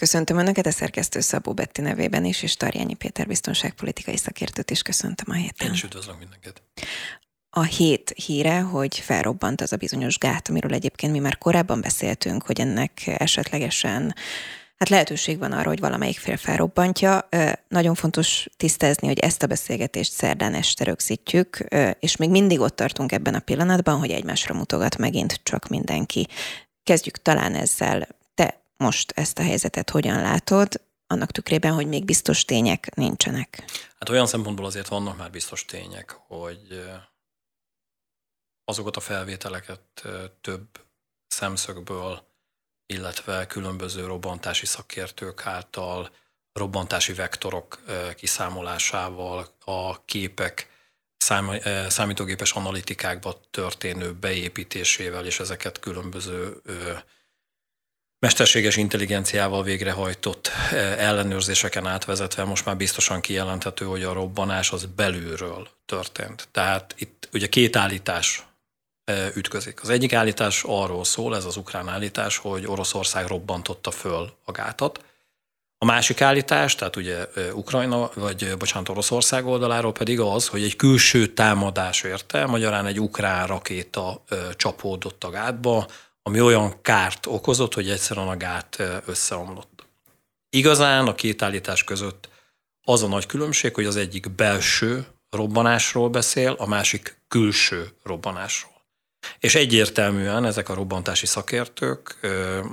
Köszöntöm Önöket a szerkesztő Szabó Betti nevében is, és Tarjányi Péter biztonságpolitikai szakértőt is köszöntöm a héten. Én is üdvözlök mindenket. A hét híre, hogy felrobbant az a bizonyos gát, amiről egyébként mi már korábban beszéltünk, hogy ennek esetlegesen lehetőség van arra, hogy valamelyik fél felrobbantja. Nagyon fontos tisztázni, hogy ezt a beszélgetést szerdán este rögzítjük, és még mindig ott tartunk ebben a pillanatban, hogy egymásra mutogat megint csak mindenki. Kezdjük talán ezzel. Te most ezt a helyzetet hogyan látod, annak tükrében, hogy még biztos tények nincsenek? Hát olyan szempontból azért vannak már biztos tények, hogy azokat a felvételeket több szemszögből, illetve különböző robbantási szakértők által, robbantási vektorok kiszámolásával, a képek számítógépes analitikákba történő beépítésével, és ezeket különböző mesterséges intelligenciával végrehajtott ellenőrzéseken átvezetve most már biztosan kijelenthető, hogy a robbanás az belülről történt. Tehát itt ugye két állítás ütközik. Az egyik állítás arról szól, ez az ukrán állítás, hogy Oroszország robbantotta föl a gátat. A másik állítás, tehát ugye Oroszország oldaláról pedig az, hogy egy külső támadás érte, magyarán egy ukrán rakéta csapódott a gátba, ami olyan kárt okozott, hogy egyszerűen a gát összeomlott. Igazán a két állítás között az a nagy különbség, hogy az egyik belső robbanásról beszél, a másik külső robbanásról. És egyértelműen ezek a robbantási szakértők,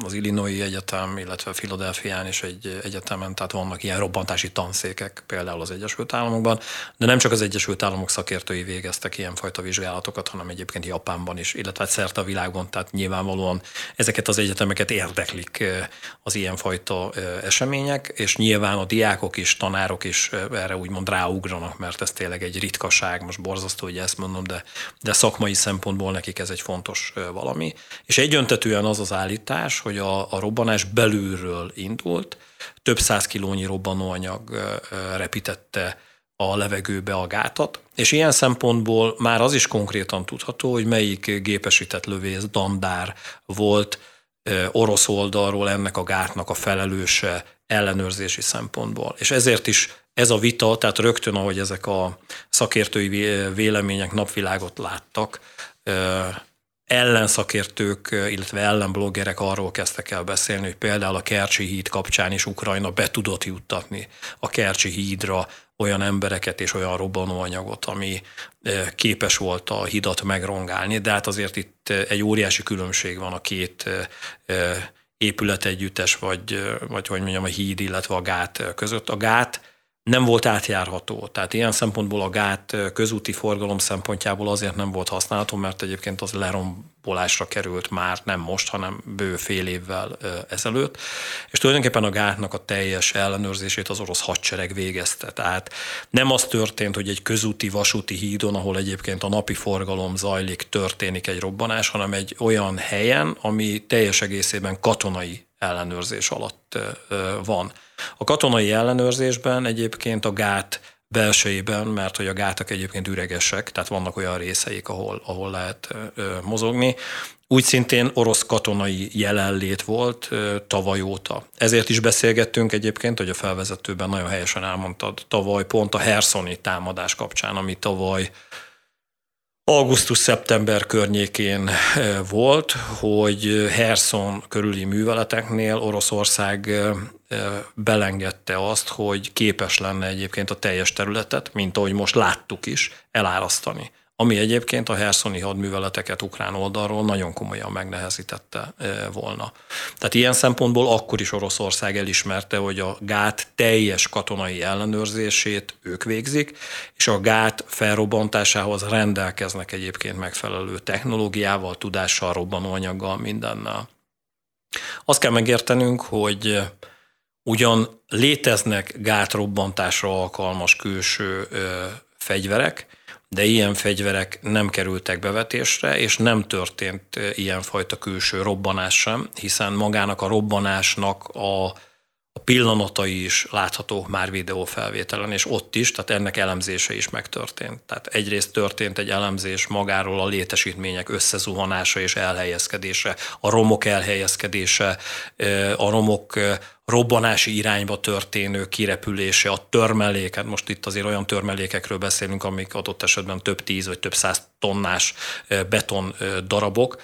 az Illinois Egyetem, illetve Philadelphián is egy egyetemen, tehát vannak ilyen robbantási tanszékek például az Egyesült Államokban, de nem csak az Egyesült Államok szakértői végeztek ilyenfajta vizsgálatokat, hanem egyébként Japánban is, illetve szerte a világon, tehát nyilvánvalóan ezeket az egyetemeket érdeklik az ilyenfajta események, és nyilván a diákok is, tanárok is erre úgymond ráugranak, mert ez tényleg egy ritkaság, most borzasztó, hogy ezt mondom, de szakmai szempontból nekik ez egy fontos valami, és egyöntetűen az az állítás, hogy a robbanás belülről indult, több száz kilónyi robbanóanyag repítette a levegőbe a gátat, és ilyen szempontból már az is konkrétan tudható, hogy melyik gépesített lövész dandár volt orosz oldalról ennek a gátnak a felelőse ellenőrzési szempontból. És ezért is ez a vita, tehát rögtön, ahogy ezek a szakértői vélemények napvilágot láttak, ellenszakértők, illetve ellenbloggerek arról kezdtek el beszélni, hogy például a Kercsi Híd kapcsán is Ukrajna be tudott juttatni a Kercsi Hídra olyan embereket és olyan robbanóanyagot, ami képes volt a hidat megrongálni, de hát azért itt egy óriási különbség van a két épületegyüttes, vagy hogy mondjam, a híd, illetve a gát között. A gát nem volt átjárható. Tehát ilyen szempontból a gát közúti forgalom szempontjából azért nem volt használható, mert egyébként az lerombolásra került már nem most, hanem bő fél évvel ezelőtt. És tulajdonképpen a gátnak a teljes ellenőrzését az orosz hadsereg végezte. Tehát nem az történt, hogy egy közúti vasúti hídon, ahol egyébként a napi forgalom zajlik, történik egy robbanás, hanem egy olyan helyen, ami teljes egészében katonai ellenőrzés alatt van. A katonai ellenőrzésben egyébként a gát belsejében, mert hogy a gátak egyébként üregesek, tehát vannak olyan részeik, ahol lehet mozogni, úgy szintén orosz katonai jelenlét volt tavaly óta. Ezért is beszélgettünk egyébként, hogy a felvezetőben nagyon helyesen elmondtad, tavaly pont a herszoni támadás kapcsán, ami tavaly augusztus-szeptember környékén volt, hogy Herszon körüli műveleteknél Oroszország belengedte azt, hogy képes lenne egyébként a teljes területet, mint ahogy most láttuk is, elárasztani. Ami egyébként a herszoni hadműveleteket ukrán oldalról nagyon komolyan megnehezítette volna. Tehát ilyen szempontból akkor is Oroszország elismerte, hogy a gát teljes katonai ellenőrzését ők végzik, és a gát felrobbantásához rendelkeznek egyébként megfelelő technológiával, tudással, robbanóanyaggal, mindennel. Azt kell megértenünk, hogy ugyan léteznek gátrobbantásra alkalmas külső fegyverek, de ilyen fegyverek nem kerültek bevetésre, és nem történt ilyenfajta külső robbanás sem, hiszen magának a robbanásnak a pillanatai is láthatók már videófelvételen, és ott is, tehát ennek elemzése is megtörtént. Tehát egyrészt történt egy elemzés magáról a létesítmények összezuhanása és elhelyezkedése, a romok elhelyezkedése, a romok robbanási irányba történő kirepülése, a törmelék, hát most itt azért olyan törmelékekről beszélünk, amik adott esetben több 10 vagy több 100 tonnás beton darabok,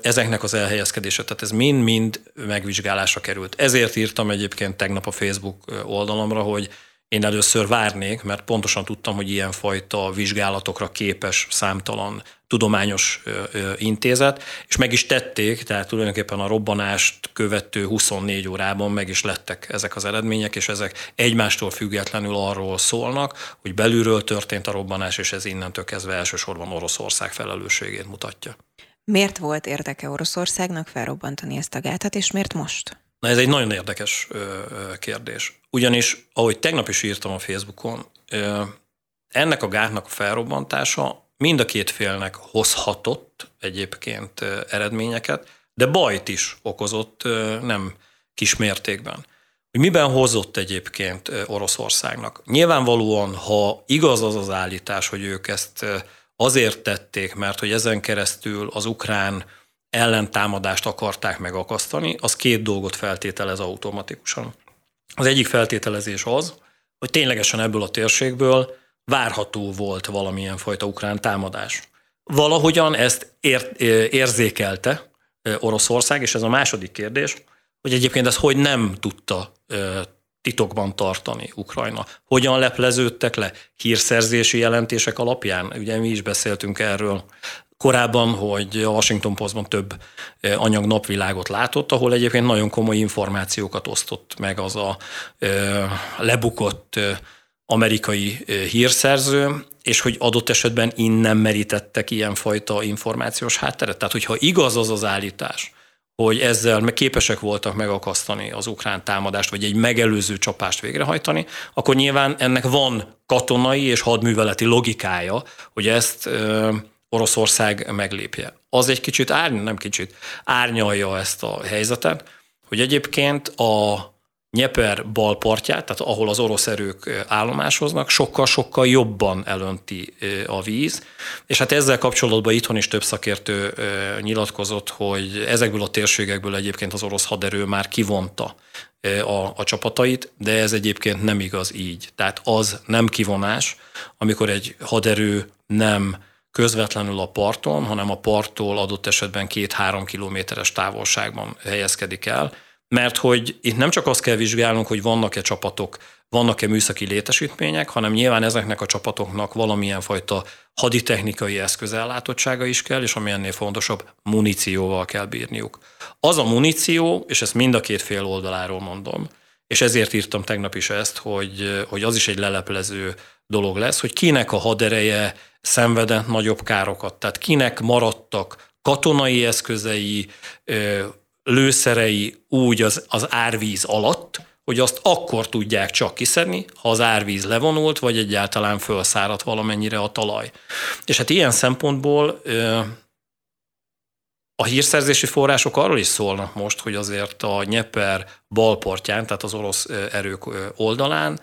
ezeknek az elhelyezkedése, tehát ez mind-mind megvizsgálásra került. Ezért írtam egyébként tegnap a Facebook oldalamra, hogy én először várnék, mert pontosan tudtam, hogy ilyenfajta vizsgálatokra képes számtalan tudományos intézet, és meg is tették, tehát tulajdonképpen a robbanást követő 24 órában meg is lettek ezek az eredmények, és ezek egymástól függetlenül arról szólnak, hogy belülről történt a robbanás, és ez innentől kezdve elsősorban Oroszország felelősségét mutatja. Miért volt érdeke Oroszországnak felrobbantani ezt a gátat, és miért most? Na, ez egy nagyon érdekes kérdés. Ugyanis, ahogy tegnap is írtam a Facebookon, ennek a gátnak a felrobbantása mind a két félnek hozhatott egyébként eredményeket, de bajt is okozott nem kis mértékben. Hogy miben hozott egyébként Oroszországnak? Nyilvánvalóan, ha igaz az az állítás, hogy ők ezt azért tették, mert hogy ezen keresztül az ukrán ellentámadást akarták megakasztani, az két dolgot feltételez automatikusan. Az egyik feltételezés az, hogy ténylegesen ebből a térségből várható volt valamilyen fajta ukrán támadás. Valahogyan ezt érzékelte Oroszország, és ez a második kérdés, hogy egyébként ezt hogy nem tudta titokban tartani Ukrajna. Hogyan lepleződtek le? Hírszerzési jelentések alapján? Ugye mi is beszéltünk erről korábban, hogy a Washington Postban több anyag napvilágot látott, ahol egyébként nagyon komoly információkat osztott meg az a lebukott amerikai hírszerző, és hogy adott esetben innen merítettek ilyenfajta információs hátteret. Tehát, hogyha igaz az az állítás, hogy ezzel képesek voltak megakasztani az ukrán támadást, vagy egy megelőző csapást végrehajtani, akkor nyilván ennek van katonai és hadműveleti logikája, hogy ezt Oroszország meglépje. Az egy kicsit árnyalja ezt a helyzetet, hogy egyébként a Nyeper bal partját, tehát ahol az orosz erők állomásoznak, sokkal-sokkal jobban elönti a víz, és hát ezzel kapcsolatban itthon is több szakértő nyilatkozott, hogy ezekből a térségekből egyébként az orosz haderő már kivonta a csapatait, de ez egyébként nem igaz így. Tehát az nem kivonás, amikor egy haderő nem közvetlenül a parton, hanem a parttól adott esetben 2-3 kilométeres távolságban helyezkedik el, mert hogy itt nem csak azt kell vizsgálnunk, hogy vannak-e csapatok, vannak-e műszaki létesítmények, hanem nyilván ezeknek a csapatoknak valamilyen fajta haditechnikai eszközellátottsága is kell, és ami ennél fontosabb, munícióval kell bírniuk. Az a muníció, és ezt mind a két fél oldaláról mondom, és ezért írtam tegnap is ezt, hogy az is egy leleplező dolog lesz, hogy kinek a hadereje szenvedett nagyobb károkat, tehát kinek maradtak katonai eszközei, lőszerei úgy az árvíz alatt, hogy azt akkor tudják csak kiszedni, ha az árvíz levonult, vagy egyáltalán felszáradt valamennyire a talaj. És hát ilyen szempontból a hírszerzési források arról is szólnak most, hogy azért a Nyeper bal partján, tehát az orosz erők oldalán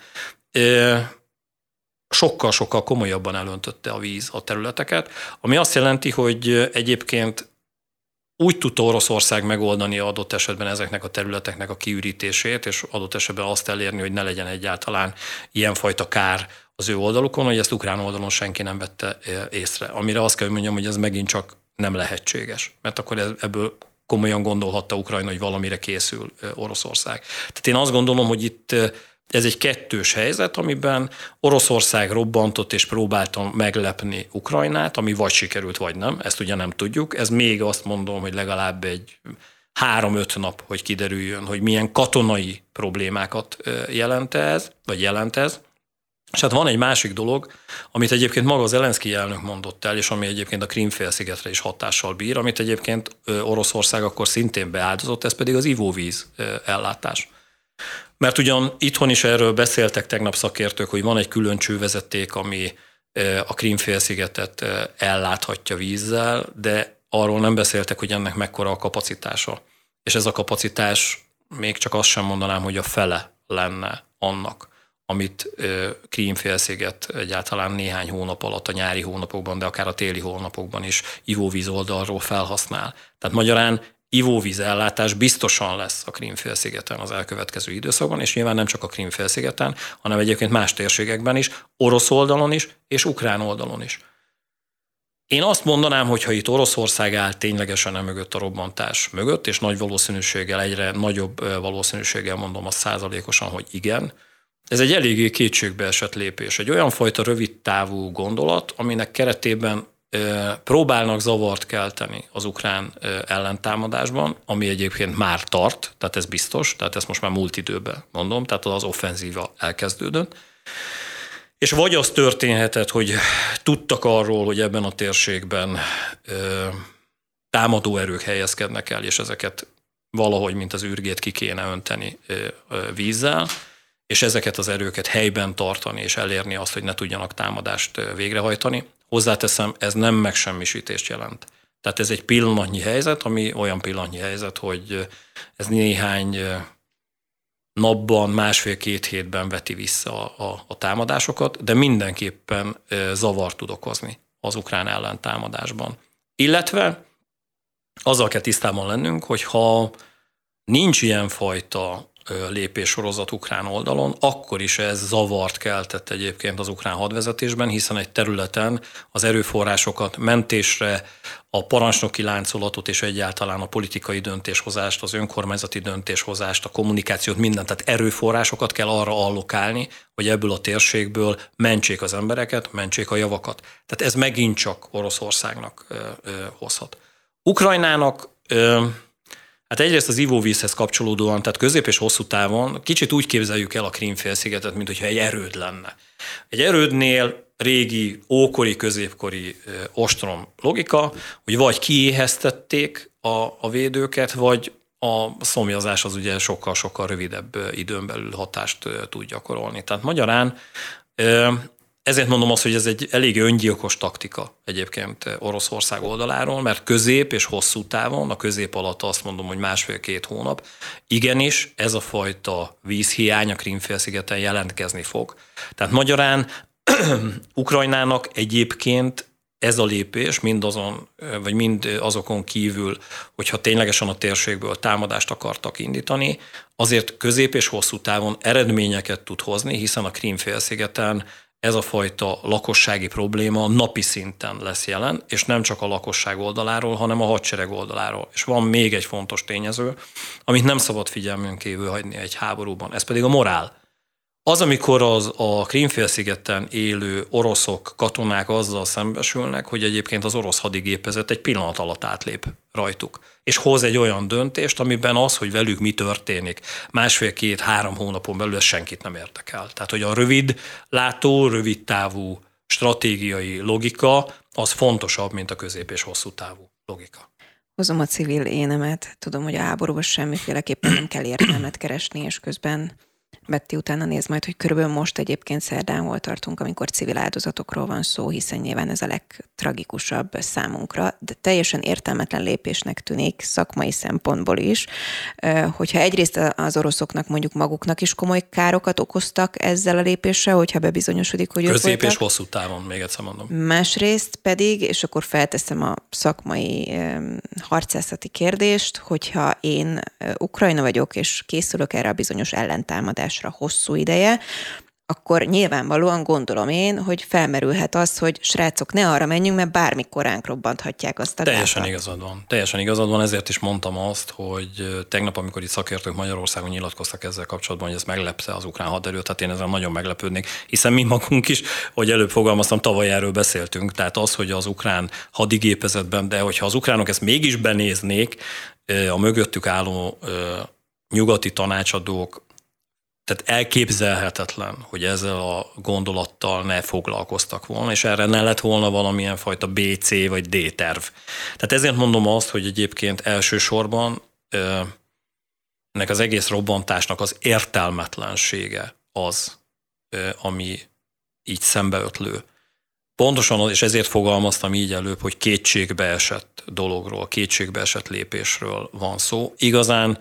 sokkal-sokkal komolyabban elöntötte a víz a területeket, ami azt jelenti, hogy egyébként úgy tudta Oroszország megoldani adott esetben ezeknek a területeknek a kiürítését, és adott esetben azt elérni, hogy ne legyen egyáltalán ilyenfajta kár az ő oldalukon, hogy ezt ukrán oldalon senki nem vette észre. Amire azt kell mondjam, hogy ez megint csak nem lehetséges, mert akkor ebből komolyan gondolhatta Ukrajna, hogy valamire készül Oroszország. Tehát én azt gondolom, hogy itt ez egy kettős helyzet, amiben Oroszország robbantott és próbálta meglepni Ukrajnát, ami vagy sikerült, vagy nem, ezt ugye nem tudjuk. Ez még azt mondom, hogy legalább egy 3-5 nap, hogy kiderüljön, hogy milyen katonai problémákat jelent ez. És hát van egy másik dolog, amit egyébként maga Zelenszkij elnök mondott el, és ami egyébként a Krím-félszigetre is hatással bír, amit egyébként Oroszország akkor szintén beáldozott, ez pedig az ivóvíz ellátás. Mert ugyan itthon is erről beszéltek tegnap szakértők, hogy van egy külön csővezeték, ami a Krím-félszigetet elláthatja vízzel, de arról nem beszéltek, hogy ennek mekkora a kapacitása. És ez a kapacitás még csak azt sem mondanám, hogy a fele lenne annak, amit Krím-félsziget egyáltalán néhány hónap alatt, a nyári hónapokban, de akár a téli hónapokban is ivóvíz oldalról felhasznál. Tehát magyarán ivóvíz ellátás biztosan lesz a Krím-félszigeten az elkövetkező időszakban, és nyilván nem csak a Krím-félszigeten, hanem egyébként más térségekben is, orosz oldalon is, és ukrán oldalon is. Én azt mondanám, hogy ha itt Oroszország áll ténylegesen emögött a robbantás mögött, és nagy valószínűséggel, egyre nagyobb valószínűséggel mondom azt százalékosan, hogy igen, ez egy eléggé kétségbeesett lépés. Egy olyan fajta rövidtávú gondolat, aminek keretében próbálnak zavart kelteni az ukrán ellentámadásban, ami egyébként már tart, tehát ez biztos, tehát ezt most már múlt időben mondom, tehát az offenzíva elkezdődött. És vagy az történhetett, hogy tudtak arról, hogy ebben a térségben támadó erők helyezkednek el, és ezeket valahogy, mint az űrgét ki kéne önteni vízzel, és ezeket az erőket helyben tartani, és elérni azt, hogy ne tudjanak támadást végrehajtani. Hozzáteszem, ez nem megsemmisítést jelent. Tehát ez egy pillanatnyi helyzet, ami olyan pillanatnyi helyzet, hogy ez néhány napban, másfél-két hétben veti vissza a támadásokat, de mindenképpen zavart tud okozni az ukrán ellentámadásban. Illetve azzal kell tisztában lennünk, hogy ha nincs ilyenfajta lépéssorozat ukrán oldalon, akkor is ez zavart keltett egyébként az ukrán hadvezetésben, hiszen egy területen az erőforrásokat mentésre, a parancsnoki láncolatot és egyáltalán a politikai döntéshozást, az önkormányzati döntéshozást, a kommunikációt, mindent, tehát erőforrásokat kell arra allokálni, hogy ebből a térségből mentsék az embereket, mentsék a javakat. Tehát ez megint csak Oroszországnak hozhat. Ukrajnának hát egyrészt az ivóvízhez kapcsolódóan, tehát közép és hosszú távon kicsit úgy képzeljük el a Krím-félszigetet, mint hogyha egy erőd lenne. Egy erődnél régi, ókori, középkori ostrom logika, hogy vagy kiéheztették a védőket, vagy a szomjazás az ugye sokkal-sokkal rövidebb időn belül hatást tud gyakorolni. Tehát magyarán ezért mondom azt, hogy ez egy elég öngyilkos taktika egyébként Oroszország oldaláról, mert közép és hosszú távon, a közép alatt azt mondom, hogy másfél-két hónap, igenis ez a fajta vízhiány a Krím-félszigeten jelentkezni fog. Tehát magyarán Ukrajnának egyébként ez a lépés mindazon, vagy mind azokon kívül, hogyha ténylegesen a térségből támadást akartak indítani, azért közép és hosszú távon eredményeket tud hozni, hiszen a Krím-félszigeten ez a fajta lakossági probléma napi szinten lesz jelen, és nem csak a lakosság oldaláról, hanem a hadsereg oldaláról. És van még egy fontos tényező, amit nem szabad figyelmünk kívül hagyni egy háborúban, ez pedig a morál. Az, amikor a Krím-félszigeten élő oroszok, katonák azzal szembesülnek, hogy egyébként az orosz hadigépezet egy pillanat alatt átlép rajtuk, és hoz egy olyan döntést, amiben az, hogy velük mi történik, másfél-két-három hónapon belül senkit nem érdekel. Tehát, hogy a rövid látó, rövid távú stratégiai logika az fontosabb, mint a közép és hosszú távú logika. Hozom a civil énemet, tudom, hogy a háborúban semmiféleképpen nem kell értelmet keresni, és közben Betti utána néz majd, hogy körülbelül most egyébként szerdán hol tartunk, amikor civil áldozatokról van szó, hiszen nyilván ez a legtragikusabb számunkra, de teljesen értelmetlen lépésnek tűnik szakmai szempontból is, hogyha egyrészt az oroszoknak mondjuk maguknak is komoly károkat okoztak ezzel a lépéssel, hogyha bebizonyosodik, hogy ők voltak. Közép és hosszú távon, még egyszer mondom. Másrészt pedig, és akkor felteszem a szakmai harcászati kérdést, hogyha én Ukrajna vagyok, és készülök erre a bizonyos ellentámadásra hosszú ideje, akkor nyilvánvalóan gondolom én, hogy felmerülhet az, hogy srácok, ne arra menjünk, mert bármikor ránk robbanthatják azt a gátat. Teljesen igazad van, ezért is mondtam azt, hogy tegnap, amikor itt szakértők Magyarországon nyilatkoztak ezzel kapcsolatban, hogy ez meglepte az ukrán haderőt, tehát én ezzel nagyon meglepődnék, hiszen mi magunk is, hogy előbb fogalmaztam, tavaly erről beszéltünk, tehát az, hogy az ukrán hadigépezetben, de hogyha az ukránok ezt mégis benéznék, a mögöttük álló nyugati tanácsadók, tehát elképzelhetetlen, hogy ezzel a gondolattal ne foglalkoztak volna, és erre ne lett volna valamilyen fajta BC vagy D terv. Tehát ezért mondom azt, hogy egyébként elsősorban ennek az egész robbantásnak az értelmetlensége az, ami így szembeötlő. Pontosan, és ezért fogalmaztam így előbb, hogy kétségbeesett dologról, kétségbeesett lépésről van szó. Igazán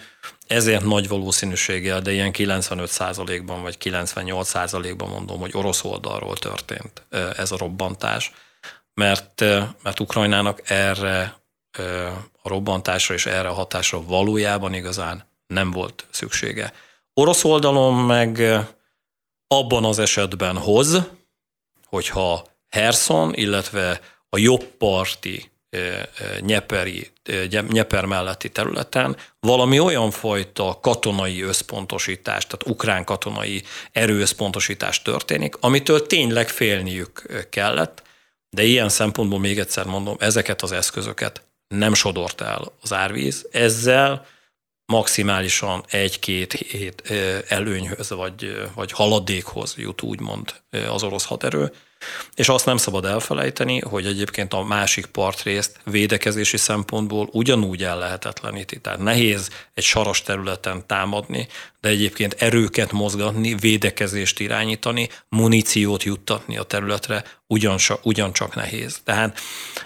ezért nagy valószínűséggel, de ilyen 95%-ban vagy 98%-ban mondom, hogy orosz oldalról történt ez a robbantás, mert Ukrajnának erre a robbantásra és erre a hatásra valójában igazán nem volt szüksége. Orosz oldalon meg abban az esetben hoz, hogyha Herszon, illetve a jobb parti Nyeper melletti területen valami olyan fajta katonai összpontosítás, tehát ukrán katonai erőösszpontosítás történik, amitől tényleg félniük kellett, de ilyen szempontból még egyszer mondom, ezeket az eszközöket nem sodort el az árvíz, ezzel maximálisan 1-2 hét előnyhöz vagy haladékhoz jut úgymond az orosz haderő, és azt nem szabad elfelejteni, hogy egyébként a másik partrészt védekezési szempontból ugyanúgy ellehetetleníti. Tehát nehéz egy saras területen támadni, de egyébként erőket mozgatni, védekezést irányítani, muníciót juttatni a területre ugyancsak nehéz. Tehát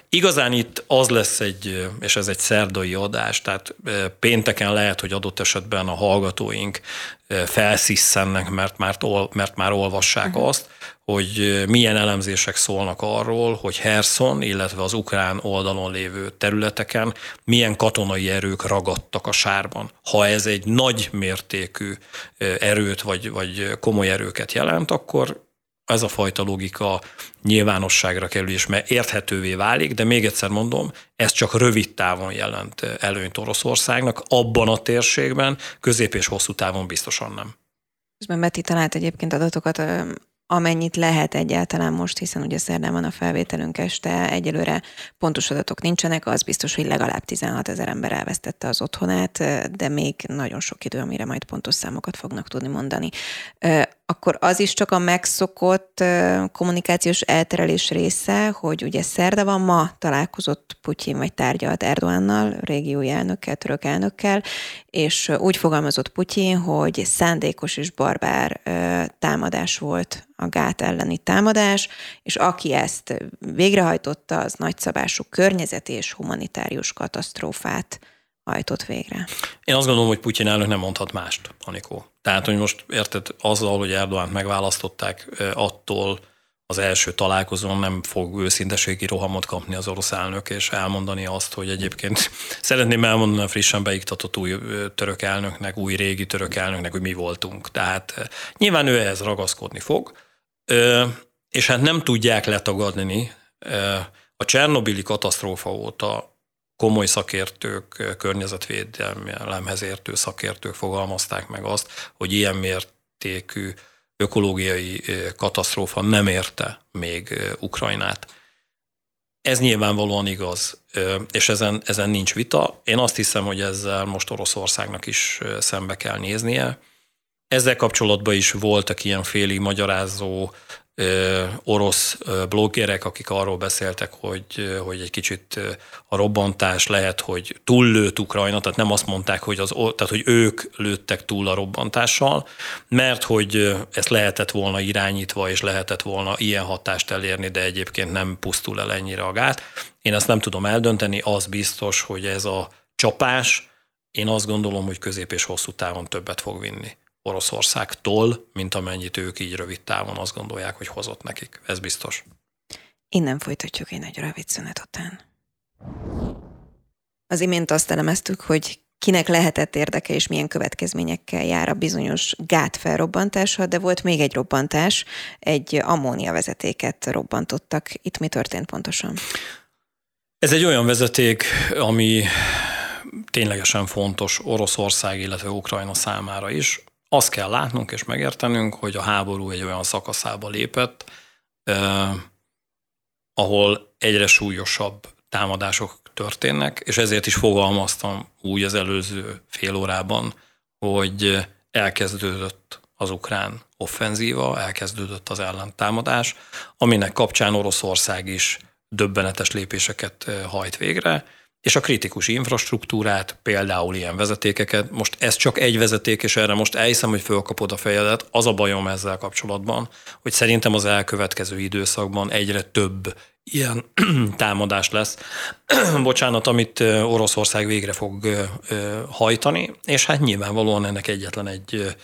igazán itt az lesz egy, és ez egy szerdai adás, tehát pénteken lehet, hogy adott esetben a hallgatóink felszisszennek, mert már olvassák azt, hogy milyen elemzések szólnak arról, hogy Herszon, illetve az ukrán oldalon lévő területeken milyen katonai erők ragadtak a sárban. Ha ez egy nagy mértékű erőt vagy komoly erőket jelent, akkor ez a fajta logika nyilvánosságra kerül és érthetővé válik, de még egyszer mondom, ez csak rövid távon jelent előnyt Oroszországnak, abban a térségben, közép és hosszú távon biztosan nem. Közben Betti talált egyébként adatokat, amennyit lehet egyáltalán most, hiszen ugye szerdán van a felvételünk este, egyelőre pontos adatok nincsenek, az biztos, hogy legalább 16 000 ember elvesztette az otthonát, de még nagyon sok idő, amire majd pontos számokat fognak tudni mondani. Akkor az is csak a megszokott kommunikációs elterelés része, hogy ugye szerda van, ma találkozott Putyin vagy tárgyalt Erdoğannal, régiói elnökkel, török elnökkel, és úgy fogalmazott Putyin, hogy szándékos és barbár támadás volt a gát elleni támadás, és aki ezt végrehajtotta, az nagyszabású környezeti és humanitárius katasztrófát hajtott végre. Én azt gondolom, hogy Putyin elnök nem mondhat mást, Anikó. Tehát, hogy most érted, azzal, hogy Erdoğant megválasztották, attól az első találkozón nem fog őszinteségi rohamot kapni az orosz elnök, és elmondani azt, hogy egyébként szeretném elmondani a frissen beiktatott új török elnöknek, új régi török elnöknek, hogy mi voltunk. Tehát nyilván ő ehhez ragaszkodni fog, és hát nem tudják letagadni. A Csernobili katasztrófa óta komoly szakértők, környezetvédelemhez értő szakértők fogalmazták meg azt, hogy ilyen mértékű ökológiai katasztrófa nem érte még Ukrajnát. Ez nyilvánvalóan igaz, és ezen nincs vita. Én azt hiszem, hogy ezzel most Oroszországnak is szembe kell néznie. Ezzel kapcsolatban is voltak ilyen félig magyarázó orosz bloggerek, akik arról beszéltek, hogy egy kicsit a robbantás lehet, hogy túllőtt Ukrajna, tehát nem azt mondták, hogy ők lőttek túl a robbantással, mert hogy ezt lehetett volna irányítva, és lehetett volna ilyen hatást elérni, de egyébként nem pusztul el ennyire a gát. Én ezt nem tudom eldönteni, az biztos, hogy ez a csapás, én azt gondolom, hogy közép és hosszú távon többet fog vinni Oroszországtól, mint amennyit ők így rövid távon azt gondolják, hogy hozott nekik. Ez biztos. Innen folytatjuk egy nagy rövid szünet után. Az imént azt elemeztük, hogy kinek lehetett érdeke és milyen következményekkel jár a bizonyos gát felrobbantása, de volt még egy robbantás, egy ammóniavezetéket robbantottak. Itt mi történt pontosan? Ez egy olyan vezeték, ami ténylegesen fontos Oroszország, illetve Ukrajna számára is. Azt kell látnunk és megértenünk, hogy a háború egy olyan szakaszába lépett, ahol egyre súlyosabb támadások történnek, és ezért is fogalmaztam úgy az előző fél órában, hogy elkezdődött az ukrán offenzíva, elkezdődött az ellentámadás, aminek kapcsán Oroszország is döbbenetes lépéseket hajt végre, és a kritikus infrastruktúrát, például ilyen vezetékeket, most ez csak egy vezeték, és erre most elhiszem, hogy fölkapod a fejedet, az a bajom ezzel kapcsolatban, hogy szerintem az elkövetkező időszakban egyre több ilyen támadás lesz, bocsánat, amit Oroszország végre fog hajtani, és hát nyilvánvalóan ennek egyetlen egy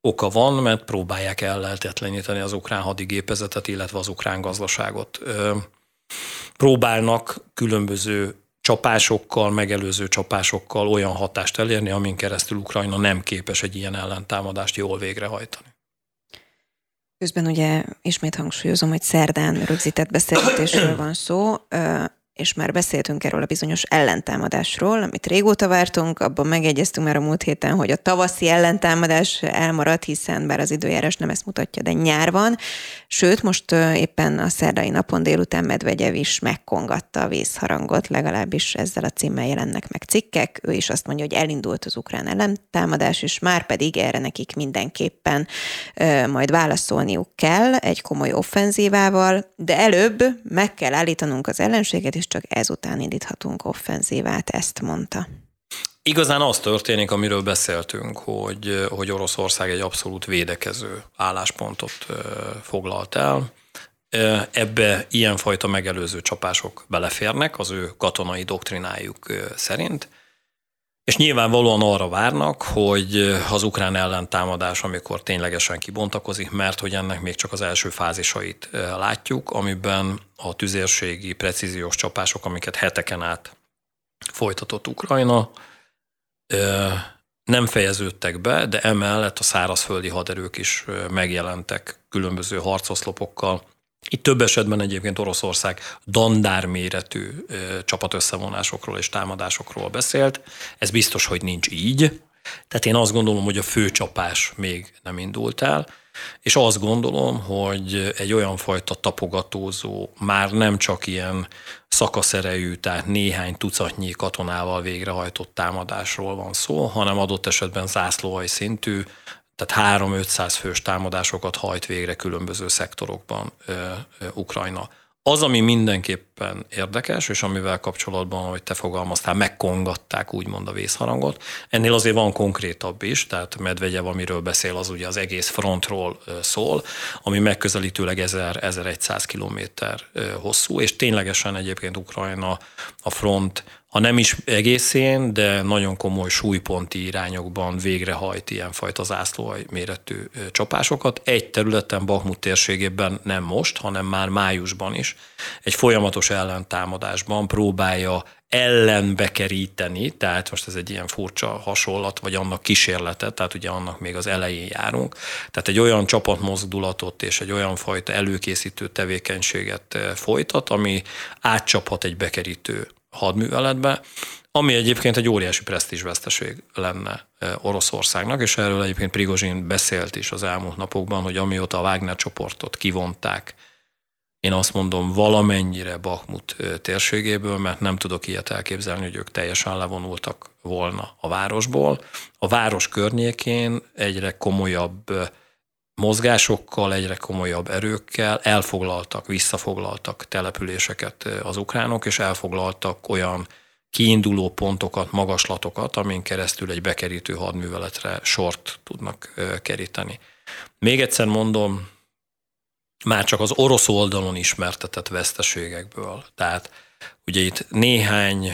oka van, mert próbálják ellehetetleníteni az ukrán hadigépezetet, illetve az ukrán gazdaságot. Próbálnak különböző csapásokkal, megelőző csapásokkal olyan hatást elérni, amin keresztül Ukrajna nem képes egy ilyen ellentámadást jól végrehajtani. Közben ugye ismét hangsúlyozom, hogy szerdán rögzített beszélgetésről van szó, és már beszéltünk erről a bizonyos ellentámadásról, amit régóta vártunk, abban megegyeztünk már a múlt héten, hogy a tavaszi ellentámadás elmaradt, hiszen bár az időjárás nem ezt mutatja, de nyár van. Sőt, most éppen a szerdai napon délután Medvegyev is megkongatta a vészharangot, legalábbis ezzel a címmel jelennek meg cikkek. Ő is azt mondja, hogy elindult az ukrán ellentámadás, és már pedig erre nekik mindenképpen majd válaszolniuk kell egy komoly offenzívával, de előbb meg kell állítanunk az ellenséget, és csak ezután indíthatunk offenzívát, ezt mondta. Igazán az történik, amiről beszéltünk, hogy Oroszország egy abszolút védekező álláspontot foglalt el. Ebbe ilyenfajta megelőző csapások beleférnek az ő katonai doktrinájuk szerint, és nyilvánvalóan arra várnak, hogy az ukrán ellentámadás, amikor ténylegesen kibontakozik, mert hogy ennek még csak az első fázisait látjuk, amiben a tüzérségi, precíziós csapások, amiket heteken át folytatott Ukrajna, nem fejeződtek be, de emellett a szárazföldi haderők is megjelentek különböző harcoszlopokkal. Itt több esetben egyébként Oroszország dandárméretű csapatösszevonásokról és támadásokról beszélt. Ez biztos, hogy nincs így. Tehát én azt gondolom, hogy a fő csapás még nem indult el, és azt gondolom, hogy egy olyan fajta tapogatózó, már nem csak ilyen szakaszerejű, tehát néhány tucatnyi katonával végrehajtott támadásról van szó, hanem adott esetben zászlóalj szintű, tehát 3-500 fős támadásokat hajt végre különböző szektorokban Ukrajna. Az, ami mindenképpen érdekes, és amivel kapcsolatban, ahogy te fogalmaztál, megkongatták úgymond a vészharangot, ennél azért van konkrétabb is, tehát Medvegyev, amiről beszél, az ugye az egész frontról szól, ami megközelítőleg 1000-1100 kilométer hosszú, és ténylegesen egyébként Ukrajna a front, ha nem is egészén, de nagyon komoly súlyponti irányokban végrehajt ilyenfajta zászlóalj méretű csapásokat. Egy területen, Bahmut térségében nem most, hanem már májusban is egy folyamatos ellentámadásban próbálja ellenbekeríteni, tehát most ez egy ilyen furcsa hasonlat, vagy annak kísérlete, tehát ugye annak még az elején járunk, tehát egy olyan csapatmozdulatot és egy olyan fajta előkészítő tevékenységet folytat, ami átcsaphat egy bekerítő hadműveletbe, ami egyébként egy óriási presztízsveszteség lenne Oroszországnak, és erről egyébként Prigozsin beszélt is az elmúlt napokban, hogy amióta a Wagner csoportot kivonták, én azt mondom, valamennyire Bahmut térségéből, mert nem tudok ilyet elképzelni, hogy ők teljesen levonultak volna a városból. A város környékén egyre komolyabb mozgásokkal, egyre komolyabb erőkkel elfoglaltak, visszafoglaltak településeket az ukránok, és elfoglaltak olyan kiinduló pontokat, magaslatokat, amin keresztül egy bekerítő hadműveletre sort tudnak keríteni. Még egyszer mondom, már csak az orosz oldalon ismertetett veszteségekből. Tehát ugye itt néhány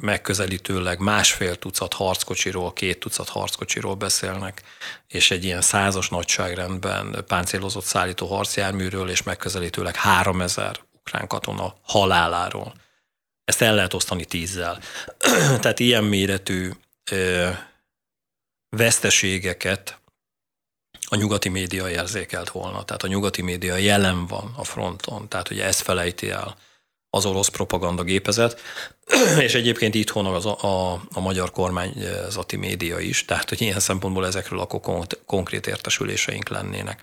megközelítőleg 1,5 tucat harckocsiról, 2 tucat harckocsiról beszélnek, és egy ilyen 100-as nagyságrendben páncélozott szállító harcjárműről, és megközelítőleg 3000 ukrán katona haláláról. Ezt el lehet osztani 10-zel. Tehát ilyen méretű veszteségeket a nyugati média érzékelt volna, tehát a nyugati média jelen van a fronton, tehát hogy ezt felejti el az orosz propagandagépezet, és egyébként itthon a magyar kormányzati média is, tehát hogy ilyen szempontból ezekről akkor konkrét értesüléseink lennének.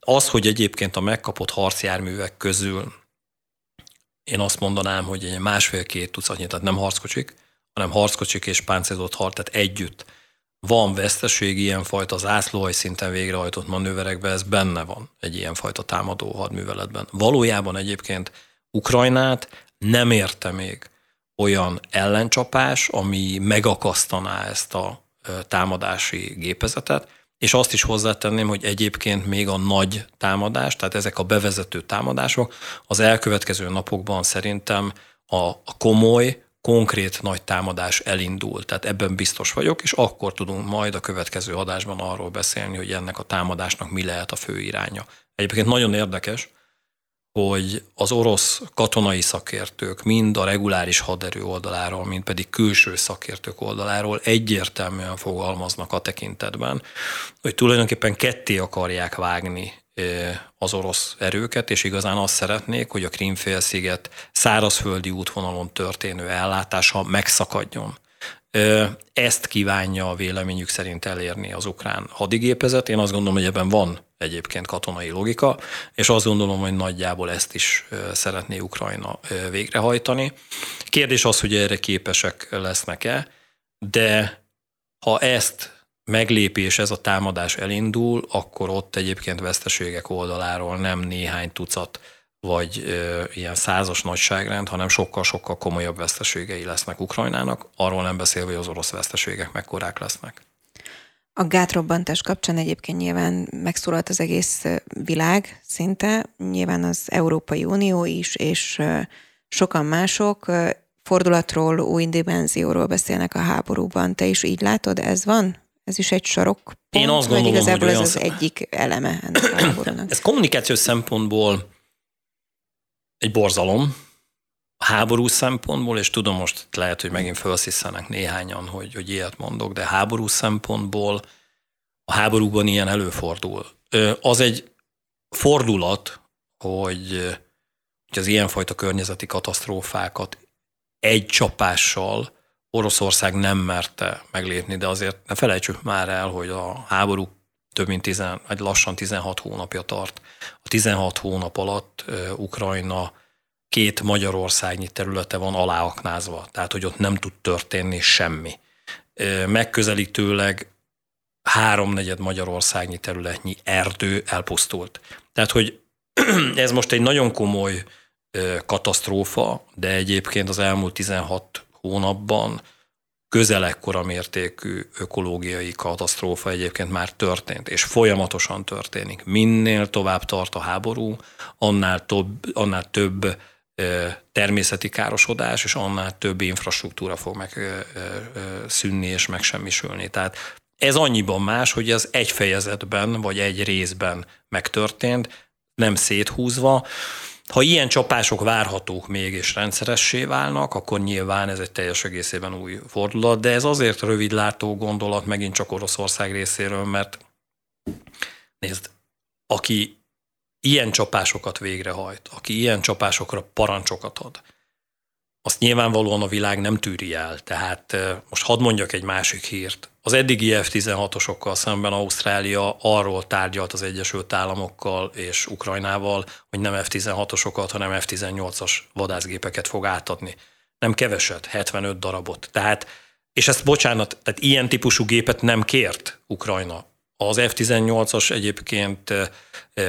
Az, hogy egyébként a megkapott harcjárművek közül én azt mondanám, hogy egy 1,5-2 tucatnyi, tehát nem harckocsik, hanem harckocsik és páncélozott harc, tehát együtt van veszteség, ilyenfajta zászlóalj szinten végrehajtott manőverekben, ez benne van egy ilyenfajta támadó hadműveletben. Valójában egyébként Ukrajnát nem érte még olyan ellencsapás, ami megakasztaná ezt a támadási gépezetet, és azt is hozzátenném, hogy egyébként még a nagy támadás, tehát ezek a bevezető támadások az elkövetkező napokban szerintem a komoly, konkrét nagy támadás elindul. Tehát ebben biztos vagyok, és akkor tudunk majd a következő adásban arról beszélni, hogy ennek a támadásnak mi lehet a fő iránya. Egyébként nagyon érdekes, hogy az orosz katonai szakértők mind a reguláris haderő oldaláról, mind pedig külső szakértők oldaláról egyértelműen fogalmaznak a tekintetben, hogy tulajdonképpen ketté akarják vágni az orosz erőket, és igazán azt szeretnék, hogy a Krím-félsziget szárazföldi útvonalon történő ellátása megszakadjon. Ezt kívánja a véleményük szerint elérni az ukrán hadigépezet. Én azt gondolom, hogy ebben van egyébként katonai logika, és azt gondolom, hogy nagyjából ezt is szeretné Ukrajna végrehajtani. Kérdés az, hogy erre képesek lesznek-e, de ha ezt meglépi és ez a támadás elindul, akkor ott egyébként veszteségek oldaláról nem néhány tucat vagy ilyen százas nagyságrend, hanem sokkal-sokkal komolyabb veszteségei lesznek Ukrajnának, arról nem beszélve, hogy az orosz veszteségek mekkorák lesznek. A gátrobbantás kapcsán egyébként nyilván megszólalt az egész világ szinte, nyilván az Európai Unió is, és sokan mások fordulatról, új dimenzióról beszélnek a háborúban. Te is így látod, ez van? Ez is egy sarokpont, vagy igazából ez az egyik eleme ennek a háborúnak? Ez kommunikációs szempontból egy borzalom, háború szempontból, és tudom, most lehet, hogy megint felszisszenek néhányan, hogy ilyet mondok, de háború szempontból a háborúban ilyen előfordul. Az egy fordulat, hogy az ilyenfajta környezeti katasztrófákat egy csapással Oroszország nem merte meglépni, de azért ne felejtsük már el, hogy a háború több mint lassan 16 hónapja tart. A 16 hónap alatt Ukrajna 2 magyarországnyi területe van aláaknázva, tehát hogy ott nem tud történni semmi. Megközelítőleg 3/4 magyarországnyi területnyi erdő elpusztult. Tehát, hogy ez most egy nagyon komoly katasztrófa, de egyébként az elmúlt 16 hónapban közel ekkora mértékű ökológiai katasztrófa egyébként már történt, és folyamatosan történik. Minél tovább tart a háború, annál több természeti károsodás, és annál több infrastruktúra fog megszűnni és megsemmisülni. Tehát ez annyiban más, hogy ez egy fejezetben, vagy egy részben megtörtént, nem széthúzva. Ha ilyen csapások várhatók még és rendszeressé válnak, akkor nyilván ez egy teljes egészében új fordulat, de ez azért rövidlátó gondolat megint csak Oroszország részéről, mert nézd, aki ilyen csapásokat végrehajt, aki ilyen csapásokra parancsokat ad, azt nyilvánvalóan a világ nem tűri el. Tehát most hadd mondjak egy másik hírt. Az eddigi F-16-osokkal szemben Ausztrália arról tárgyalt az Egyesült Államokkal és Ukrajnával, hogy nem F-16-osokat, hanem F-18-as vadászgépeket fog átadni. Nem keveset, 75 darabot. Tehát, és ezt bocsánat, tehát ilyen típusú gépet nem kért Ukrajna. Az F-18-as egyébként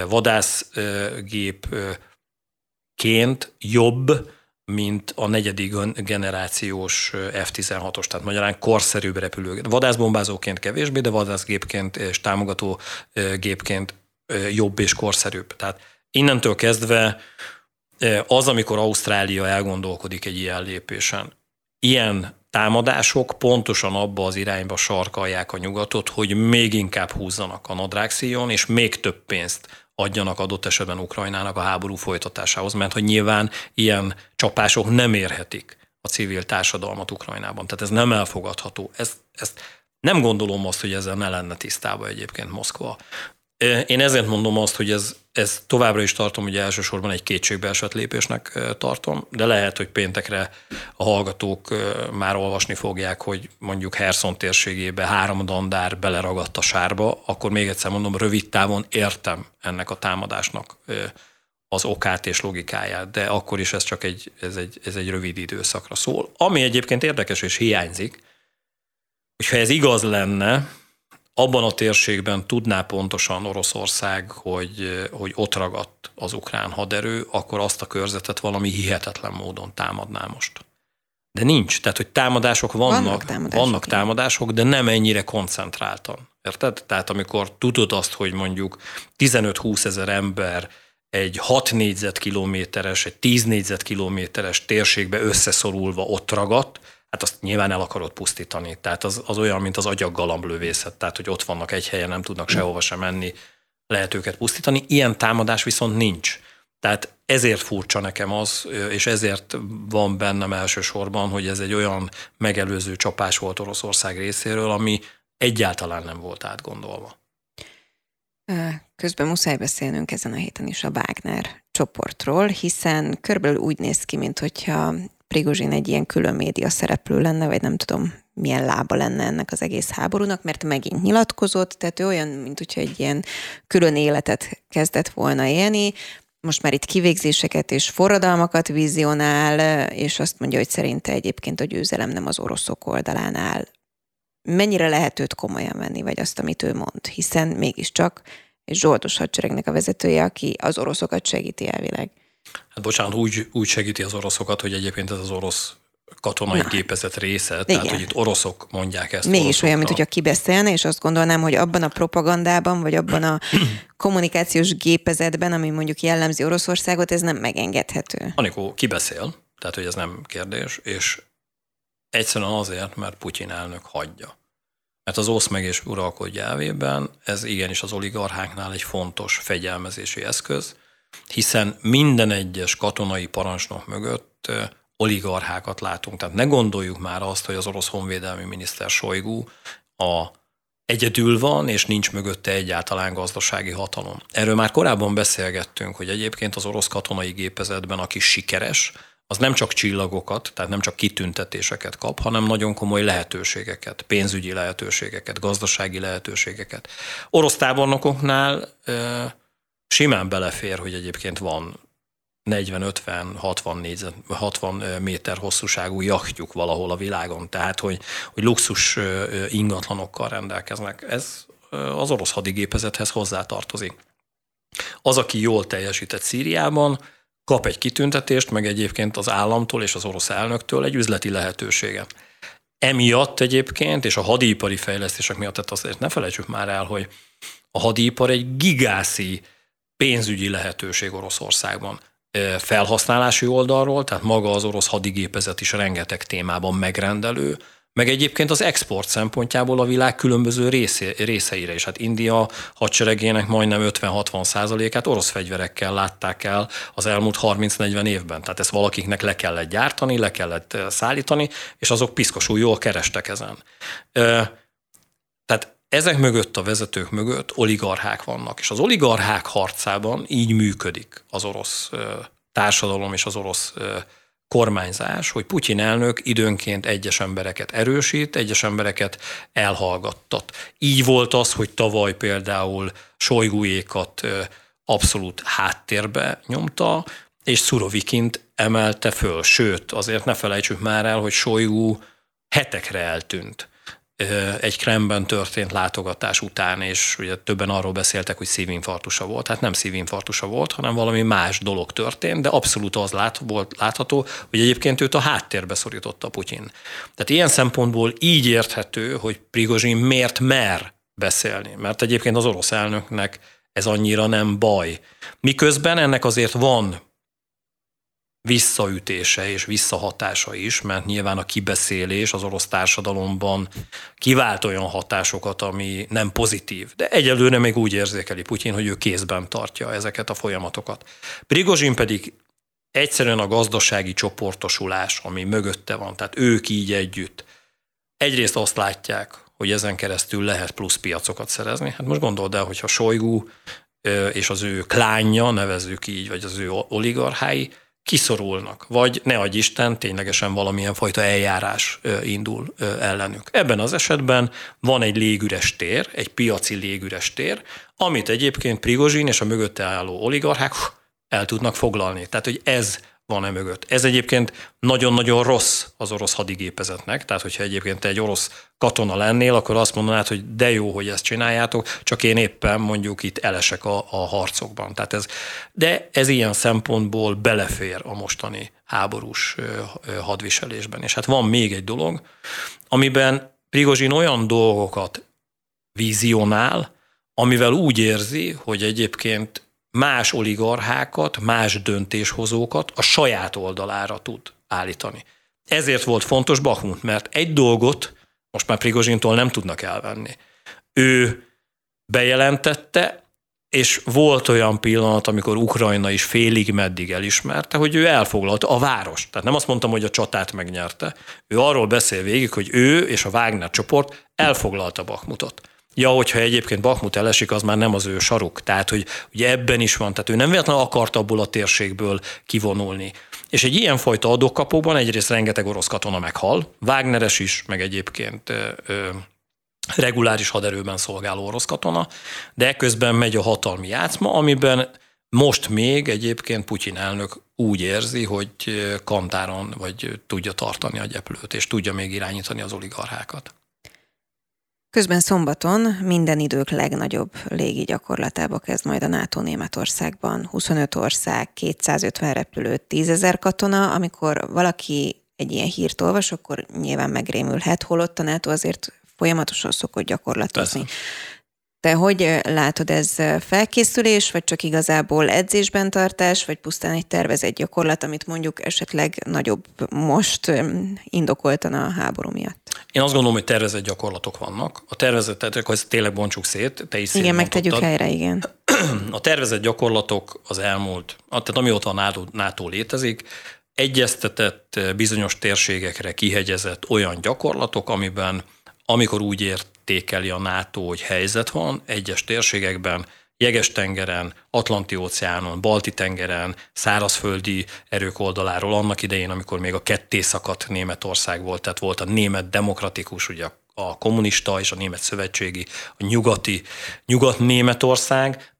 vadászgépként jobb, mint a 4. generációs F-16-os, tehát magyarán korszerűbb repülő. Vadászbombázóként kevésbé, de vadászgépként és támogató gépként jobb és korszerűbb. Tehát innentől kezdve az, amikor Ausztrália elgondolkodik egy ilyen lépésen, ilyen támadások pontosan abba az irányba sarkalják a nyugatot, hogy még inkább húzzanak a nadrágszíjon, és még több pénzt adjanak adott esetben Ukrajnának a háború folytatásához, mert hogy nyilván ilyen csapások nem érhetik a civil társadalmat Ukrajnában. Tehát ez nem elfogadható. Ezt nem gondolom azt, hogy ezzel ne lenne tisztában egyébként Moszkva. Én ezért mondom azt, hogy ez továbbra is tartom, hogy elsősorban egy kétségbeesett lépésnek tartom, de lehet, hogy péntekre a hallgatók már olvasni fogják, hogy mondjuk Herszon térségébe 3 dandár beleragadt a sárba, akkor még egyszer mondom, rövid távon értem ennek a támadásnak az okát és logikáját, de akkor is ez csak egy rövid időszakra szól. Ami egyébként érdekes és hiányzik, hogyha ez igaz lenne, abban a térségben tudná pontosan Oroszország, hogy ott ragadt az ukrán haderő, akkor azt a körzetet valami hihetetlen módon támadná most. De nincs. Tehát, hogy támadások vannak támadások, de nem ennyire koncentráltan. Érted? Tehát amikor tudod azt, hogy mondjuk 15-20 ezer ember egy 6 négyzetkilométeres, egy 10 négyzetkilométeres térségbe összeszorulva ott ragadt, hát azt nyilván el akarod pusztítani. Tehát az olyan, mint az agyaggalamblövészet. Tehát, hogy ott vannak egy helyen, nem tudnak sehova sem menni, lehet őket pusztítani. Ilyen támadás viszont nincs. Tehát ezért furcsa nekem az, és ezért van bennem elsősorban, hogy ez egy olyan megelőző csapás volt Oroszország részéről, ami egyáltalán nem volt átgondolva. Közben muszáj beszélnünk ezen a héten is a Wagner csoportról, hiszen körülbelül úgy néz ki, mintha Prigozsin egy ilyen külön média szereplő lenne, vagy nem tudom, milyen lába lenne ennek az egész háborúnak, mert megint nyilatkozott, tehát ő olyan, mintha egy ilyen külön életet kezdett volna élni. Most már itt kivégzéseket és forradalmakat vizionál, és azt mondja, hogy szerinte egyébként a győzelem nem az oroszok oldalán áll. Mennyire lehet őt komolyan venni, vagy azt, amit ő mond? Hiszen mégiscsak egy zsoldos hadseregnek a vezetője, aki az oroszokat segíti elvileg. Hát bocsánat, úgy segíti az oroszokat, hogy egyébként ez az orosz katonai gépezet része, igen. Tehát hogy itt oroszok mondják ezt. Mégis olyan, mint hogyha kibeszélne, és azt gondolnám, hogy abban a propagandában, vagy abban a kommunikációs gépezetben, ami mondjuk jellemzi Oroszországot, ez nem megengedhető. Anikó kibeszél, tehát hogy ez nem kérdés, és egyszerűen azért, mert Putyin elnök hagyja. Mert az osz meg és uralkodj elvében, ez igenis az oligarcháknál egy fontos fegyelmezési eszköz, hiszen minden egyes katonai parancsnok mögött oligarchákat látunk. Tehát ne gondoljuk már azt, hogy az orosz honvédelmi miniszter Shoygu egyedül van, és nincs mögötte egyáltalán gazdasági hatalom. Erről már korábban beszélgettünk, hogy egyébként az orosz katonai gépezetben, aki sikeres, az nem csak csillagokat, tehát nem csak kitüntetéseket kap, hanem nagyon komoly lehetőségeket, pénzügyi lehetőségeket, gazdasági lehetőségeket. Orosz tábornokoknál simán belefér, hogy egyébként van 40-50-60 méter hosszúságú jachtjuk valahol a világon, tehát hogy luxus ingatlanokkal rendelkeznek. Ez az orosz hadigépezethez hozzátartozik. Az, aki jól teljesített Szíriában, kap egy kitüntetést, meg egyébként az államtól és az orosz elnöktől egy üzleti lehetőséget. Emiatt egyébként, és a hadipari fejlesztések miatt, tehát azért ne felejtsük már el, hogy a hadipar egy gigászi pénzügyi lehetőség Oroszországban. Felhasználási oldalról, tehát maga az orosz hadigépezet is rengeteg témában megrendelő, meg egyébként az export szempontjából a világ különböző részeire is. Hát India hadseregének majdnem 50-60%-át orosz fegyverekkel látták el az elmúlt 30-40 évben. Tehát ezt valakiknek le kellett gyártani, le kellett szállítani, és azok piszkosul jól kerestek ezen. Tehát ezek mögött, a vezetők mögött oligarchák vannak, és az oligarchák harcában így működik az orosz társadalom és az orosz kormányzás, hogy Putyin elnök időnként egyes embereket erősít, egyes embereket elhallgattat. Így volt az, hogy tavaly például Shoyguékat abszolút háttérbe nyomta, és Surovikint emelte föl. Sőt, azért ne felejtsük már el, hogy Shoygu hetekre eltűnt egy Kremben történt látogatás után, és ugye többen arról beszéltek, hogy szívinfarktusa volt. Hát nem szívinfarktusa volt, hanem valami más dolog történt, de abszolút az volt látható, hogy egyébként őt a háttérbe szorította Putyin. Tehát ilyen szempontból így érthető, hogy Prigozsin miért mer beszélni, mert egyébként az orosz elnöknek ez annyira nem baj. Miközben ennek azért van visszaütése és visszahatása is, mert nyilván a kibeszélés az orosz társadalomban kivált olyan hatásokat, ami nem pozitív. De egyelőre még úgy érzékeli Putyin, hogy ő kézben tartja ezeket a folyamatokat. Prigozsin pedig egyszerűen a gazdasági csoportosulás, ami mögötte van, tehát ők így együtt. Egyrészt azt látják, hogy ezen keresztül lehet plusz piacokat szerezni. Hát most gondold el, hogyha Shoygu és az ő klánja, nevezzük így, vagy az ő oligarchái, kiszorulnak, vagy ne adj Isten, ténylegesen valamilyen fajta eljárás indul ellenük. Ebben az esetben van egy légüres tér, egy piaci légüres tér, amit egyébként Prigozsin és a mögötte álló oligarchák el tudnak foglalni. Tehát, hogy ez van-e mögött. Ez egyébként nagyon-nagyon rossz az orosz hadigépezetnek, tehát hogyha egyébként te egy orosz katona lennél, akkor azt mondanád, hogy de jó, hogy ezt csináljátok, csak én éppen mondjuk itt elesek a harcokban. Tehát ez ilyen szempontból belefér a mostani háborús hadviselésben. És hát van még egy dolog, amiben Prigozsin olyan dolgokat vizionál, amivel úgy érzi, hogy egyébként más oligarchákat, más döntéshozókat a saját oldalára tud állítani. Ezért volt fontos Bahmut, mert egy dolgot most már Prigozsintól nem tudnak elvenni. Ő bejelentette, és volt olyan pillanat, amikor Ukrajna is félig meddig elismerte, hogy ő elfoglalta a várost. Tehát nem azt mondtam, hogy a csatát megnyerte. Ő arról beszél végig, hogy ő és a Wagner csoport elfoglalta Bahmutot. Ja, hogyha egyébként Bahmut elesik, az már nem az ő saruk. Tehát, hogy ugye ebben is van. Tehát ő nem véletlenül akart abból a térségből kivonulni. És egy ilyenfajta adókapóban egyrészt rengeteg orosz katona meghal, Wagneres is, meg egyébként reguláris haderőben szolgáló orosz katona, de ekközben megy a hatalmi játszma, amiben most még egyébként Putyin elnök úgy érzi, hogy kantáron vagy tudja tartani a gyeplőt, és tudja még irányítani az oligarchákat. Közben szombaton minden idők legnagyobb légi gyakorlatába kezd majd a NATO Németországban. 25 ország, 250 repülő, 10 000 katona. Amikor valaki egy ilyen hírt olvas, akkor nyilván megrémülhet, holott a NATO azért folyamatosan szokott gyakorlatozni. Persze. Te hogy látod, ez felkészülés, vagy csak igazából edzésben tartás, vagy pusztán egy tervezett gyakorlat, amit mondjuk esetleg nagyobb most indokoltan a háború miatt? Én azt gondolom, hogy tervezett gyakorlatok vannak. A tervezett, tehát akkor ezt tényleg bontsuk szét, te is igen, megtegyük helyre, igen. A tervezett gyakorlatok az elmúlt, tehát amióta a NATO létezik, egyeztetett, bizonyos térségekre kihegyezett olyan gyakorlatok, amiben amikor úgy értékeli a NATO, hogy helyzet van, egyes térségekben, Jeges-tengeren, Atlanti-óceánon, Balti-tengeren, szárazföldi erők oldaláról annak idején, amikor még a ketté szakadt Németország volt, tehát volt a német demokratikus, ugye a kommunista és a német szövetségi, a nyugat-németország,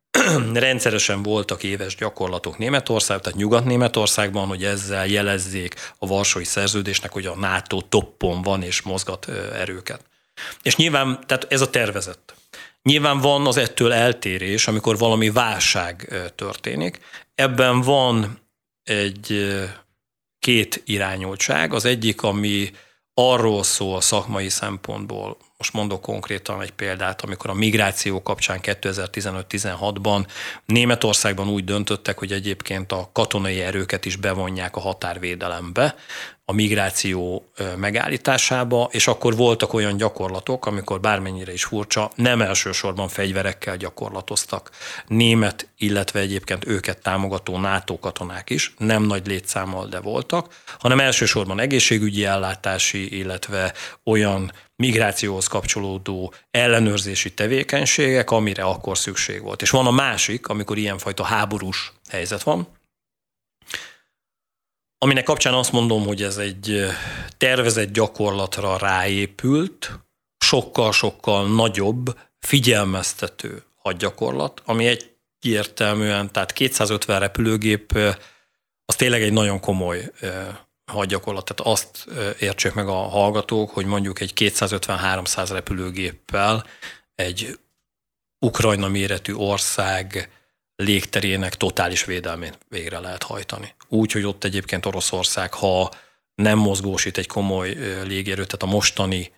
rendszeresen voltak éves gyakorlatok Németország, tehát Nyugat-Németországban, hogy ezzel jelezzék a Varsói Szerződésnek, hogy a NATO toppon van és mozgat erőket. És nyilván, tehát ez a tervezett. Nyilván van az ettől eltérés, amikor valami válság történik. Ebben van két irányultság. Az egyik, ami arról szól szakmai szempontból, most mondok konkrétan egy példát, amikor a migráció kapcsán 2015-16-ban Németországban úgy döntöttek, hogy egyébként a katonai erőket is bevonják a határvédelembe, a migráció megállításába, és akkor voltak olyan gyakorlatok, amikor bármennyire is furcsa, nem elsősorban fegyverekkel gyakorlatoztak német, illetve egyébként őket támogató NATO katonák is, nem nagy létszámmal, de voltak, hanem elsősorban egészségügyi ellátási, illetve olyan migrációhoz kapcsolódó ellenőrzési tevékenységek, amire akkor szükség volt. És van a másik, amikor ilyenfajta háborús helyzet van, aminek kapcsán azt mondom, hogy ez egy tervezett gyakorlatra ráépült, sokkal-sokkal nagyobb, figyelmeztető hadgyakorlat, ami egyértelműen, tehát 250 repülőgép, az tényleg egy nagyon komoly hadgyakorlat. Tehát azt értsék meg a hallgatók, hogy mondjuk egy 250-300 repülőgéppel egy Ukrajna méretű ország légterének totális védelmét végre lehet hajtani. Úgy, hogy ott egyébként Oroszország, ha nem mozgósít egy komoly légierőt, tehát a mostani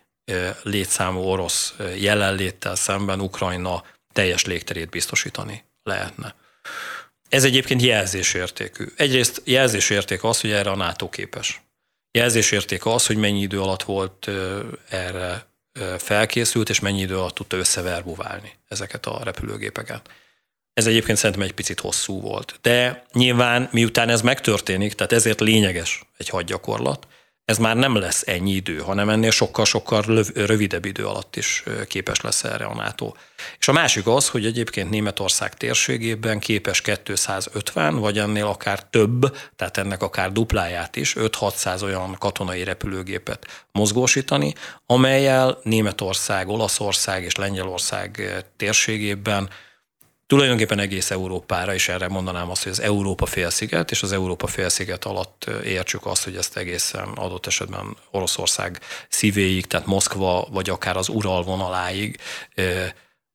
létszámú orosz jelenléttel szemben Ukrajna teljes légterét biztosítani lehetne. Ez egyébként jelzésértékű. Egyrészt jelzésérték az, hogy erre a NATO képes. Jelzésérték az, hogy mennyi idő alatt volt erre felkészült, és mennyi idő alatt tudta összeverbuválni ezeket a repülőgépeket. Ez egyébként szerintem egy picit hosszú volt. De nyilván miután ez megtörténik, tehát ezért lényeges egy hadgyakorlat, ez már nem lesz ennyi idő, hanem ennél sokkal-sokkal rövidebb idő alatt is képes lesz erre a NATO. És a másik az, hogy egyébként Németország térségében képes 250, vagy ennél akár több, tehát ennek akár dupláját is, 5-600 olyan katonai repülőgépet mozgósítani, amellyel Németország, Olaszország és Lengyelország térségében tulajdonképpen egész Európára, és erre mondanám azt, hogy az Európa-félsziget, és az Európa-félsziget alatt értsük azt, hogy ezt egészen adott esetben Oroszország szívéig, tehát Moszkva, vagy akár az Ural vonaláig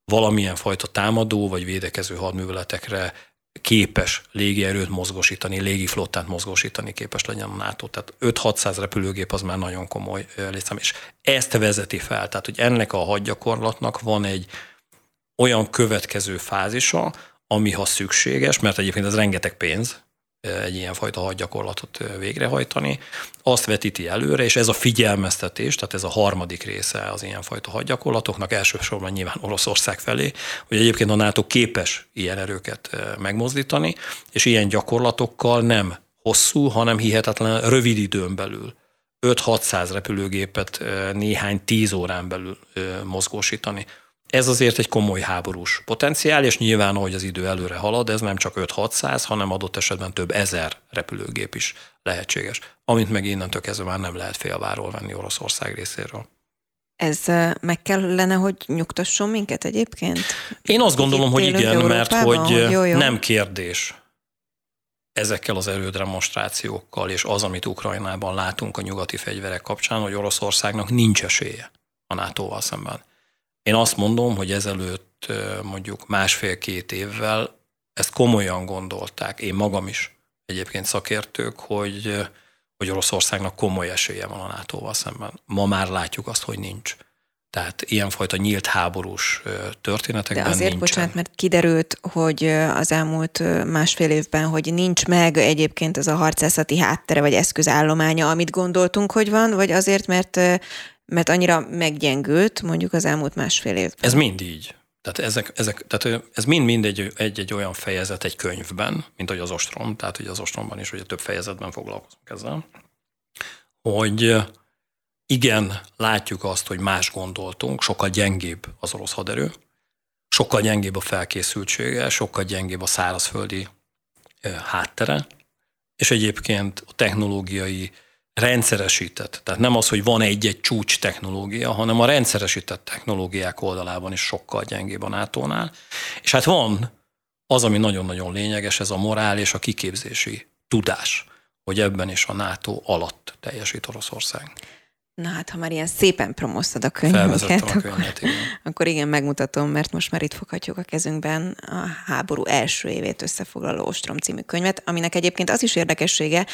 valamilyen fajta támadó vagy védekező hadműveletekre képes légierőt mozgósítani, légiflottát mozgósítani képes legyen a NATO. Tehát 5-600 repülőgép az már nagyon komoly létszám, és ezt vezeti fel. Tehát, hogy ennek a hadgyakorlatnak van egy olyan következő fázisa, ami ha szükséges, mert egyébként ez rengeteg pénz, egy ilyenfajta hadgyakorlatot végrehajtani, azt vetíti előre, és ez a figyelmeztetés, tehát ez a harmadik része az ilyenfajta hadgyakorlatoknak, elsősorban nyilván Oroszország felé, hogy egyébként a NATO képes ilyen erőket megmozdítani, és ilyen gyakorlatokkal nem hosszú, hanem hihetetlen rövid időn belül 5-600 repülőgépet néhány 10 órán belül mozgósítani. Ez azért egy komoly háborús potenciál, és nyilván, ahogy az idő előre halad, ez nem csak 5-600, hanem adott esetben több ezer repülőgép is lehetséges, amit meg innentől kezdve már nem lehet félváról venni Oroszország részéről. Ez meg kellene, hogy nyugtasson minket egyébként? Én azt gondolom, hogy igen, mert hogy nem kérdés ezekkel az erődemonstrációkkal, és az, amit Ukrajnában látunk a nyugati fegyverek kapcsán, hogy Oroszországnak nincs esélye a NATO-val szemben. Én azt mondom, hogy ezelőtt mondjuk 1,5-2 évvel ezt komolyan gondolták, én magam is egyébként szakértők, hogy Oroszországnak komoly esélye van a NATO-val szemben. Ma már látjuk azt, hogy nincs. Tehát ilyenfajta nyílt háborús történetekben nincsen. De azért, bocsánat, mert kiderült, hogy az elmúlt 1,5 évben, hogy nincs meg egyébként az a harcászati háttere vagy eszközállománya, amit gondoltunk, hogy van, vagy azért, mert annyira meggyengült mondjuk az elmúlt 1,5 évben. Ez mind így. Tehát, tehát ez mind egy olyan fejezet egy könyvben, mint hogy az Ostrom, tehát hogy az Ostromban is ugye több fejezetben foglalkozunk ezzel, hogy igen, látjuk azt, hogy más gondoltunk, sokkal gyengébb az orosz haderő, sokkal gyengébb a felkészültsége, sokkal gyengébb a szárazföldi háttere, és egyébként a technológiai rendszeresített, tehát nem az, hogy van egy-egy csúcs technológia, hanem a rendszeresített technológiák oldalában is sokkal gyengébb a NATO-nál. És hát van az, ami nagyon-nagyon lényeges, ez a morál és a kiképzési tudás, hogy ebben is a NATO alatt teljesít Oroszország. Na hát, ha már ilyen szépen promóztad a könyvünket, akkor igen, megmutatom, mert most már itt foghatjuk a kezünkben a háború első évét összefoglaló Ostrom című könyvet, aminek egyébként az is érdekessége,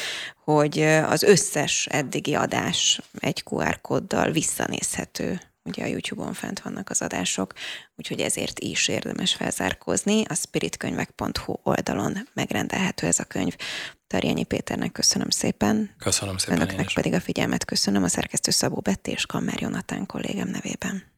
hogy az összes eddigi adás egy QR kóddal visszanézhető. Ugye a YouTube-on fent vannak az adások, úgyhogy ezért is érdemes felzárkózni. A spiritkönyvek.hu oldalon megrendelhető ez a könyv. Tarjányi Péternek köszönöm szépen. Köszönöm szépen. Önöknek pedig a figyelmet köszönöm a szerkesztő Szabó Betti és Kamer Jonatán kollégám nevében.